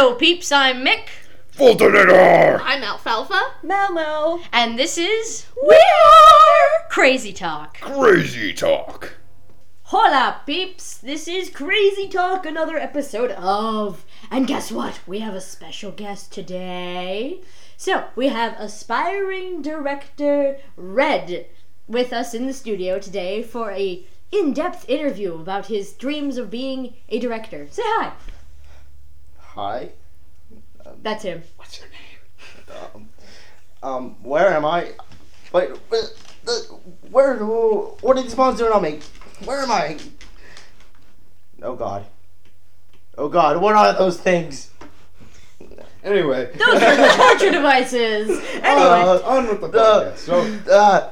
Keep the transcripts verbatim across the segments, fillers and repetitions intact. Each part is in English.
Hello, peeps, I'm Mick. Fultonator! I'm Alfalfa. Melmo. And this is... We Are Crazy Talk. Crazy Talk. Hola, peeps. This is Crazy Talk, another episode of... And guess what? We have a special guest today. So, we have aspiring director Red with us in the studio today for a in-depth interview about his dreams of being a director. Say hi. Hi. Um, That's him. What's your name? um, um, where am I? Wait, where, where, what did the sponsor doing on me? Where am I? Oh God. Oh God, what are those things? Anyway. Those are the torture devices. Anyway. Uh, on with the podcast. Uh, so, uh,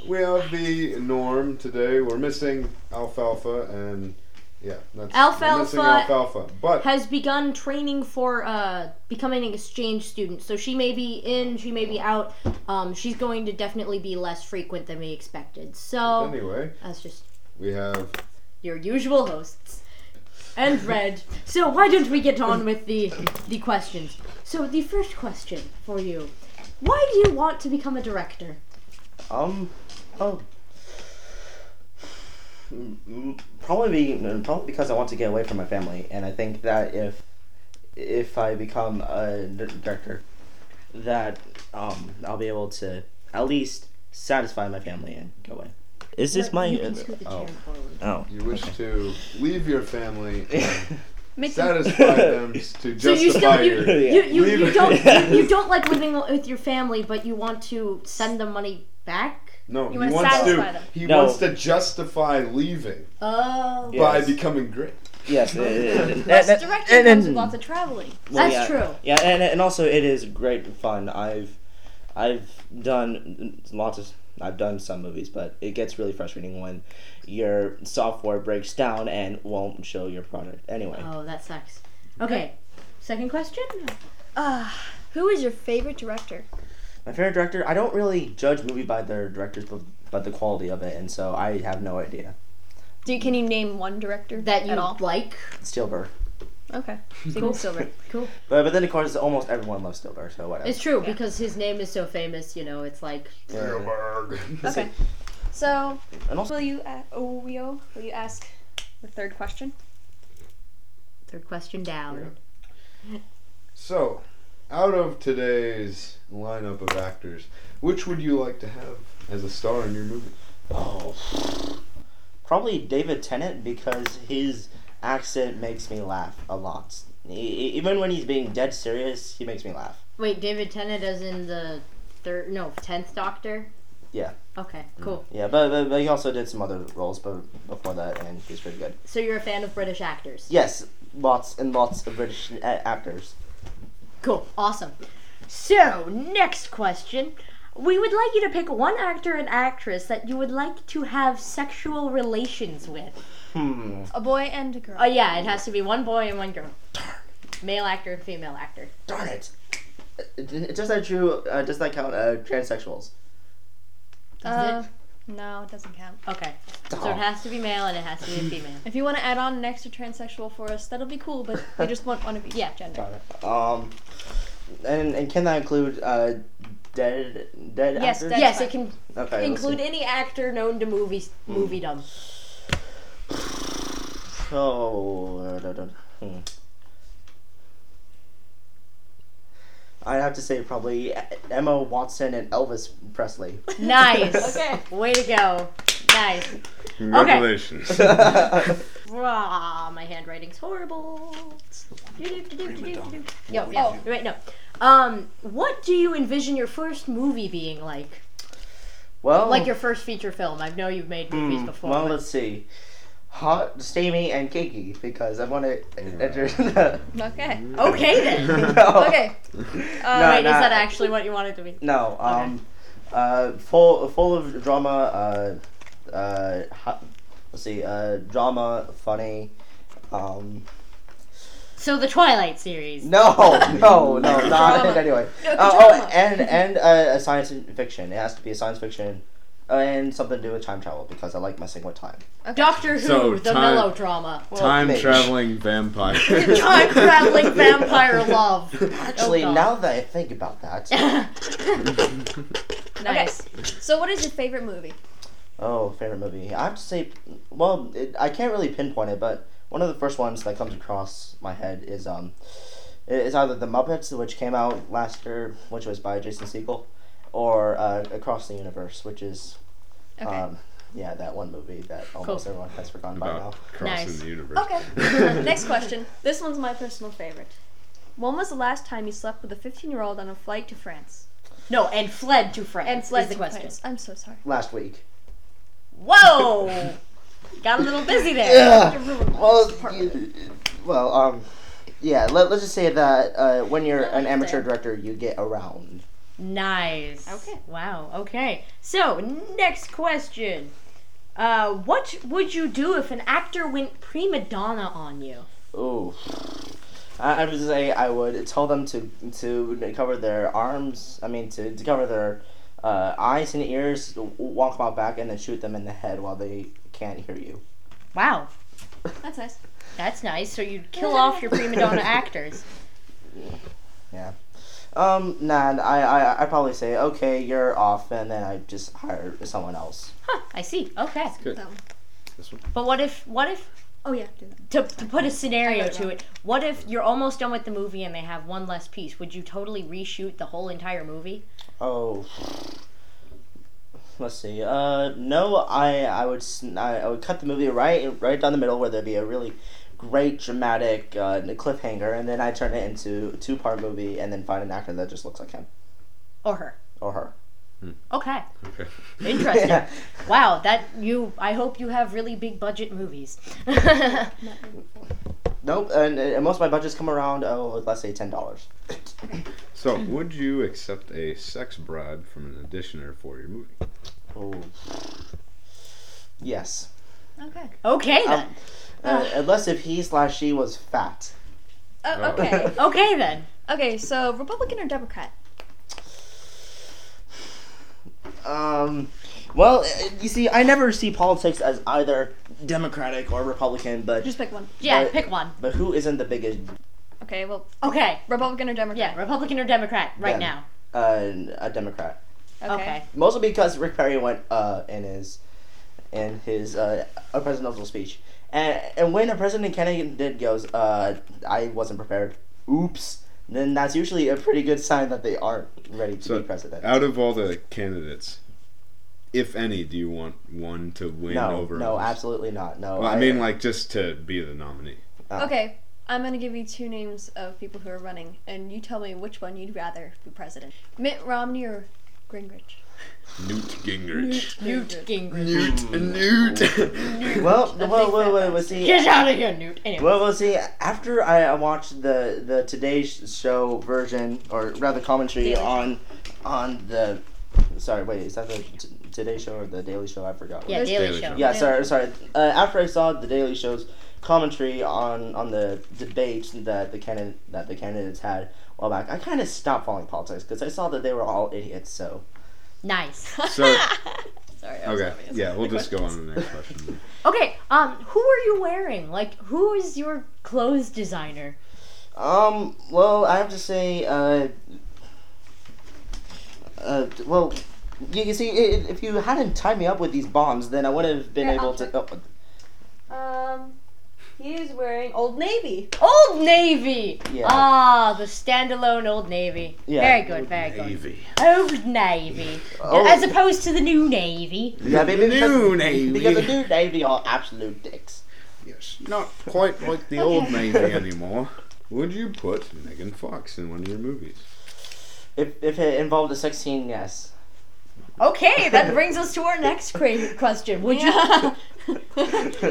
uh, we have the norm today. We're missing Alfalfa and... Yeah, that's Alfalfa, Alfalfa but has begun training for uh, becoming an exchange student. So she may be in, she may be out. Um, she's going to definitely be less frequent than we expected. So anyway, that's just we have your usual hosts and Red. So why don't we get on with the the questions? So the first question for you: why do you want to become a director? Um. Oh. Probably, probably because I want to get away from my family, and I think that if if I become a director, that um I'll be able to at least satisfy my family and go away. Is this no, my? You can scoot the chair forward. Oh, you wish okay. to leave your family. And satisfy them to justify so you still, you, your. You, you, you, you don't you, you don't like living with your family, but you want to send them money back. No, he wants to. Them. He no. wants to justify leaving oh. by yes. becoming great. Yes, that's directing and, and, comes with lots of traveling. Well, that's yeah, true. Yeah, and and also it is great fun. I've I've done lots of. I've done some movies, but it gets really frustrating when your software breaks down and won't show your product. Anyway. Oh, that sucks. Okay, second question. Uh, who is your favorite director? My favorite director, I don't really judge movie by their directors, but, but the quality of it, and so I have no idea. Do you, can you name one director that you like? Spielberg. Okay. Cool. Spielberg. Cool. But but then of course almost everyone loves Spielberg, so whatever. It's true yeah. because his name is so famous. You know, it's like Spielberg. Okay. So and also, will you uh, oh, will you ask the third question? Third question down. Yeah. So. Out of today's lineup of actors, which would you like to have as a star in your movie? Oh, probably David Tennant because his accent makes me laugh a lot. He, even when he's being dead serious, he makes me laugh. Wait, David Tennant as in the third, no, tenth Doctor? Yeah. Okay, cool. Yeah, but, but but he also did some other roles but before that, and he's pretty good. So you're a fan of British actors? Yes, lots and lots of British uh, actors. Cool. Awesome. So, next question. We would like you to pick one actor and actress that you would like to have sexual relations with. Hmm. A boy and a girl. Oh, yeah. It has to be one boy and one girl. Darn. Male actor and female actor. Darn it. Does that, true, uh, does that count uh, transsexuals? Does uh, it? No, it doesn't count. Okay. Oh. So it has to be male and it has to be female. If you want to add on an extra transsexual for us, that'll be cool, but we just want one of each yeah. gender. Um, and, and can that include uh, dead dead yes, actors? Dead yes, it can okay, include any actor known to movies, moviedom. Oh, I don't know. I'd have to say probably Emma Watson and Elvis Presley. Nice. Okay. Way to go. Nice. Congratulations. Okay. Rah, my handwriting's horrible. Yo, yo, right, no. Um, what do you envision your first movie being like? Well, like your first feature film. I know you've made movies mm, before. Well, but... let's see. Hot, steamy, and cakey, because I want to enter the... Okay. Okay, then. No. Okay. Uh, no, wait, nah. Is that actually what you want it to be? No. Um, okay. uh, full full of drama, uh, uh, hot, let's see, uh, drama, funny, um... So the Twilight series. No, no, no, not anyway. No, uh, oh, and, and uh, a science fiction. It has to be a science fiction Uh, and something to do with time travel, because I like messing with time. Okay. Doctor Who, so, the time, melodrama. Well, time-traveling vampire. Time-traveling vampire love. Actually, oh, now that I think about that. Nice. Okay. So what is your favorite movie? Oh, favorite movie. I have to say, well, it, I can't really pinpoint it, but one of the first ones that comes across my head is um, is either The Muppets, which came out last year, which was by Jason Segel, or uh, Across the Universe, which is, okay. um, yeah, that one movie that almost cool. everyone has forgotten about by now. Crossing nice. The universe. Okay. uh, next question. This one's my personal favorite. When was the last time you slept with a fifteen-year-old on a flight to France? No, and fled to France. And fled is the question. France. I'm so sorry. Last week. Whoa! Got a little busy there. Yeah. Well, you, well, um, yeah. Let, let's just say that uh, when you're an amateur director, you get around. Nice. Okay. Wow. Okay. So, next question. Uh, what would you do if an actor went prima donna on you? Ooh. I, I would say I would tell them to to cover their arms, I mean, to, to cover their uh, eyes and ears, walk them out back, and then shoot them in the head while they can't hear you. Wow. That's nice. That's nice. So you'd kill off your prima donna actors. Yeah. Um, nah, I, I, I probably say, okay, you're off, and then I just hire someone else. Huh, I see. Okay. Good. That one. This one. But what if, what if, oh yeah, do that. To, to put a scenario to it, what if you're almost done with the movie and they have one less piece? Would you totally reshoot the whole entire movie? Oh, let's see. Uh, no, I, I would, I, I would cut the movie right, right down the middle where there'd be a really great dramatic uh, cliffhanger, and then I turn it into a two-part movie and then find an actor that just looks like him. Or her. Or her. Hmm. Okay. Okay. Interesting. Yeah. Wow, that you, I hope you have really big budget movies. Nope, and, and most of my budgets come around, oh, let's say ten dollars. So, would you accept a sex bribe from an auditioner for your movie? Oh. Yes. Okay. Okay, then. Um, Uh, unless if he slash she was fat. Uh, okay. Okay, then. Okay, so Republican or Democrat? Um, well, you see, I never see politics as either Democratic or Republican, but... Just pick one. Yeah, but, pick one. But who isn't the biggest... Okay, well... Okay. Republican or Democrat? Yeah, Republican or Democrat right yeah, now. Uh, a Democrat. Okay. okay. Mostly because Rick Perry went uh, in his, in his uh, presidential speech. And, and when a President Kennedy did goes, uh, I wasn't prepared. Oops. Then that's usually a pretty good sign that they aren't ready to so be president. Out of all the candidates, if any, do you want one to win no, over? No, no, absolutely not. No. Well, I, I mean, like just to be the nominee. Uh, okay, I'm gonna give you two names of people who are running, and you tell me which one you'd rather be president: Mitt Romney or Gingrich. Newt Gingrich. Newt Gingrich. Newt. Newt. Well, well, well, well, we'll see. Get out of here, Newt. Anyway. Well, we'll see. After I watched the the Today Show version, or rather commentary on on the. Sorry, wait, is that the t- Today Show or the Daily Show? I forgot. Yeah, Daily, Daily Show. Show. Yeah, sorry, sorry. Uh, after I saw the Daily Show's commentary on, on the debates that the candidate that the candidates had a while back, I kind of stopped following politics because I saw that they were all idiots. So. Nice. So, sorry. I was okay. Yeah, we'll just questions. Go on to the next question. Okay. Um, who are you wearing? Like, who is your clothes designer? Um. Well, I have to say. Uh. Uh. Well, you, you see, it, if you hadn't tied me up with these bombs, then I would have been yeah, able I'll to. Oh. Um. He is wearing Old Navy. Old Navy! Yeah. Ah, the standalone Old Navy. Yeah. Very good, Old very Navy. good. Old Navy. Old Navy. As opposed to the New Navy. Yeah, the New Navy. Because the New Navy are absolute dicks. Yes. Not quite like the okay. Old Navy anymore. Would you put Megan Fox in one of your movies? If, if it involved a sex scene, yes. Okay, that brings us to our next crazy question. Would yeah. you...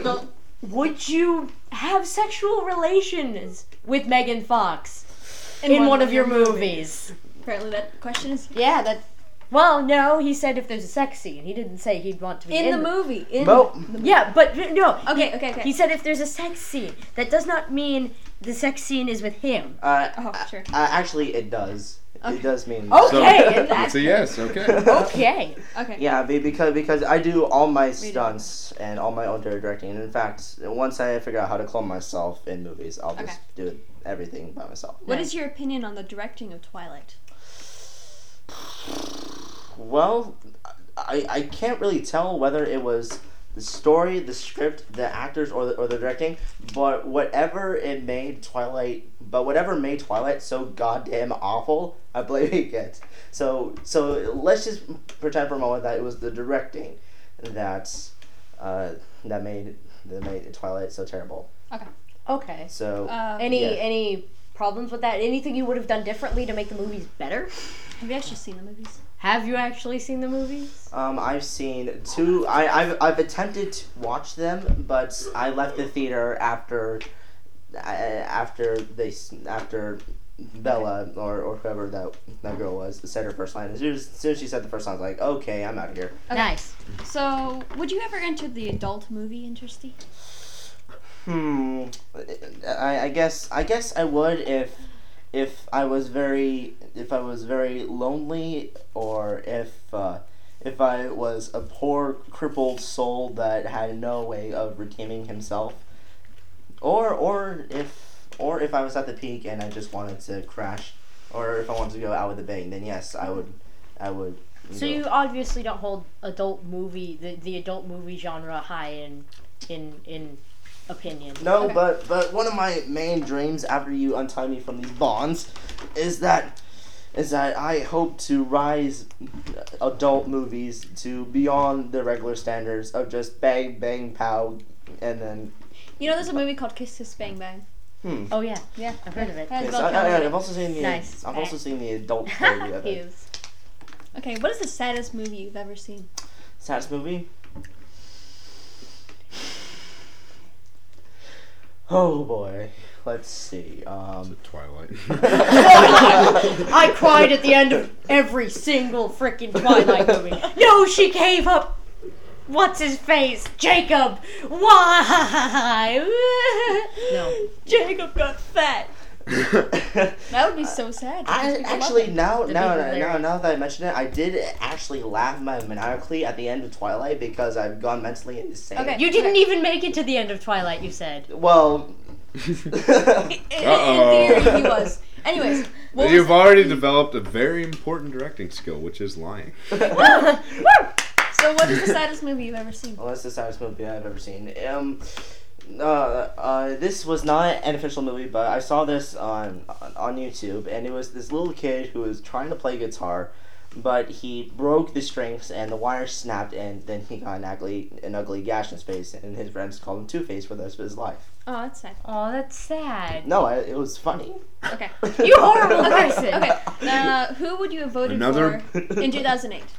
well, would you have sexual relations with Megan Fox in, in one, one of your movies? movies? Apparently that question is... Yeah, that... Well, no, he said if there's a sex scene. He didn't say he'd want to be in... In the movie. In Bo- the movie. Yeah, but no. Okay, he, okay, okay. He said if there's a sex scene. That does not mean the sex scene is with him. Uh, oh, sure. Uh, actually, it does. Okay. It does mean okay. So, it's a yes. Okay. okay. Okay. Yeah, because because I do all my stunts and all my own directing. And in fact, once I figure out how to clone myself in movies, I'll just okay. do everything by myself. What yeah. is your opinion on the directing of Twilight? Well, I I can't really tell whether it was the story, the script, the actors, or the, or the directing, but whatever it made Twilight, but whatever made Twilight so goddamn awful, I blame it. So so let's just pretend for a moment that it was the directing that uh, that made that made Twilight so terrible. Okay. Okay. So uh, any yeah. any problems with that? Anything you would have done differently to make the movies better? Have you actually seen the movies? Have you actually seen the movies? Um, I've seen two. I, I've I've attempted to watch them, but I left the theater after, after they after Bella or, or whoever that that girl was said her first line. As soon as, as soon as she said the first line, I was like, okay, I'm out of here. Okay. Nice. So, would you ever enter the adult movie industry? Hmm. I I guess I guess I would if. If I was very, if I was very lonely, or if, uh, if I was a poor, crippled soul that had no way of redeeming himself, or or if, or if I was at the peak and I just wanted to crash, or if I wanted to go out with a bang, then yes, I would, I would. You so know. You obviously don't hold adult movie, the the adult movie genre high in, in in. opinion. No, okay. but but one of my main dreams after you untie me from these bonds is that is that I hope to rise adult movies to beyond the regular standards of just bang bang pow and then. You know, there's a movie called Kiss This Bang Bang. Hmm. Oh yeah, yeah, I've heard of it. Yes, I, I, I've also seen the nice. I've also seen the adult movie of it. Okay, what is the saddest movie you've ever seen? Saddest movie. Oh boy, let's see. Um, it's a Twilight. I cried at the end of every single freaking Twilight movie. No, she gave up. What's his face? Jacob. Why? No. Jacob got fat. That would be so sad. I actually now now now now that I mention it, I did actually laugh maniacally at the end of Twilight because I've gone mentally insane. Okay, you didn't okay. even make it to the end of Twilight. You said. Well, in, in, in theory, he was. Anyways, what you've was already developed a very important directing skill, which is lying. So, what is the saddest movie you've ever seen? Well, that's the saddest movie I've ever seen. Um. Uh, uh, this was not an official movie, but I saw this on, on on YouTube, and it was this little kid who was trying to play guitar, but he broke the strings and the wire snapped, and then he got an ugly an ugly gash in his face, and his friends called him Two-Face for the rest of his life. Oh, that's sad. Oh, that's sad. No, I, it was funny. Okay, you horrible person. Okay, uh, who would you have voted Another? for in two thousand eight?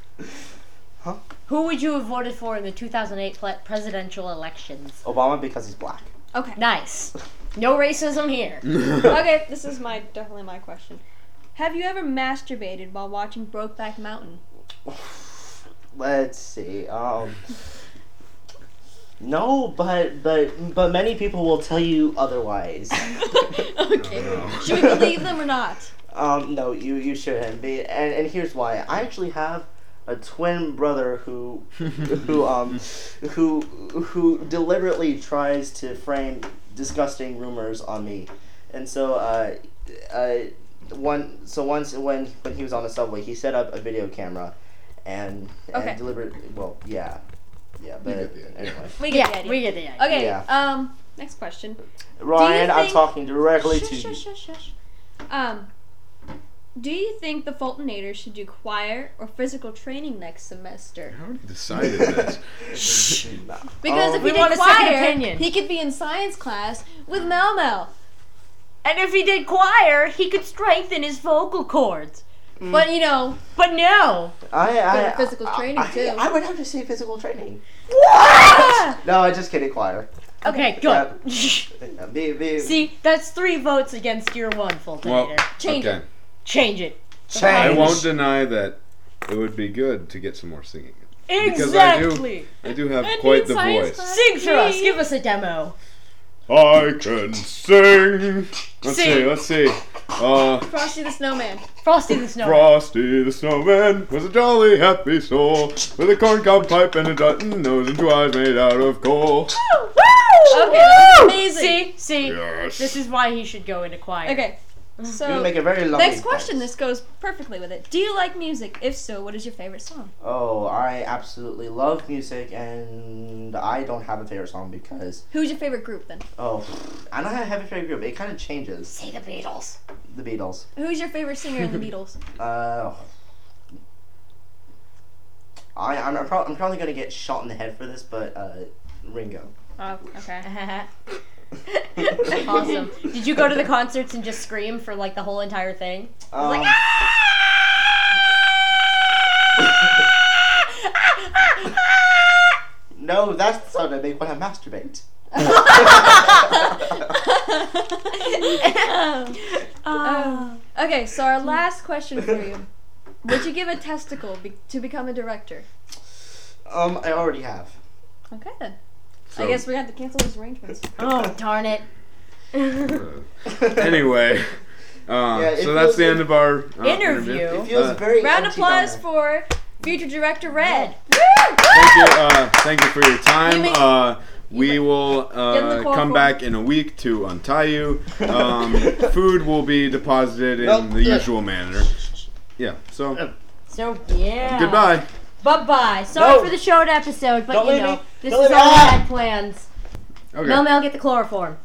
Huh? Who would you have voted for in the two thousand eight ple- presidential elections? Obama, because he's black. Okay. Nice. No racism here. Okay, this is my definitely my question. Have you ever masturbated while watching Brokeback Mountain? Let's see. Um, no, but but but many people will tell you otherwise. Okay. No. Should we believe them or not? Um, no, you you shouldn't be. And and here's why. I actually have a twin brother who, who um, who who deliberately tries to frame disgusting rumors on me, and so uh, uh, one so once when when he was on the subway, he set up a video camera, and and okay. deliberately well yeah, yeah but we get the idea. Anyway we get yeah, the idea. we get the idea. Okay, yeah. um, next question, Ryan. I'm talking directly shush, to shush, you. Shush, shush. Um. Do you think the Fultonator should do choir or physical training next semester? I already decided this. Shh. Because oh, if he we did want choir, he could be in science class with Mel Mel. And if he did choir, he could strengthen his vocal cords. Mm. But, you know, but no. I, I, but physical I, training, I, too. I, I would have to say physical training. What? No, I just kidding, choir. Okay, good. Yeah. be, be. See, that's three votes against your one, Fultonator. Well, Change okay. it. Change it. Change. I won't deny that it would be good to get some more singing. Exactly. Because I do, I do have I quite the voice. Class. Sing for us. Give us a demo. I can sing. Let's sing. see. Let's see. Uh, Frosty the Snowman. Frosty the Snowman. Frosty the Snowman was a jolly happy soul with a corncob pipe and a button nose and two eyes made out of coal. Woo! Woo! Okay, woo! Amazing. See, see, yes. This is why he should go into choir. Okay, so you make a very long next question. This goes perfectly with it. Do you like music? If so, what is your favorite song? Oh, I absolutely love music, and I don't have a favorite song because. Who's your favorite group then? Oh, I don't have a favorite group. It kind of changes. Say the Beatles. The Beatles. Who's your favorite singer in the Beatles? Uh, I I'm I'm, pro- I'm probably gonna get shot in the head for this, but uh, Ringo. Oh, okay. Awesome. Did you go to the concerts and just scream for like the whole entire thing? Um, like, ah! No, that's the sound I make when I masturbate. um, okay, so our last question for you: would you give a testicle be- to become a director? Um, I already have. Okay then. So. I guess we have to cancel those arrangements. Oh, darn it. uh, anyway, uh, yeah, so that's the end of our uh, interview. interview. It feels uh, very round applause for future director Red. Yeah. Thank you, uh, thank you for your time. You may, uh, we you will uh, come back in a week to untie you. Um, food will be deposited in oh, the yeah. usual manner. Yeah. So. So yeah. Goodbye. Bye-bye. Sorry no. for the short episode, but Don't you know, me. this Don't is all I had plans. Okay. Mel Mel, get the chloroform.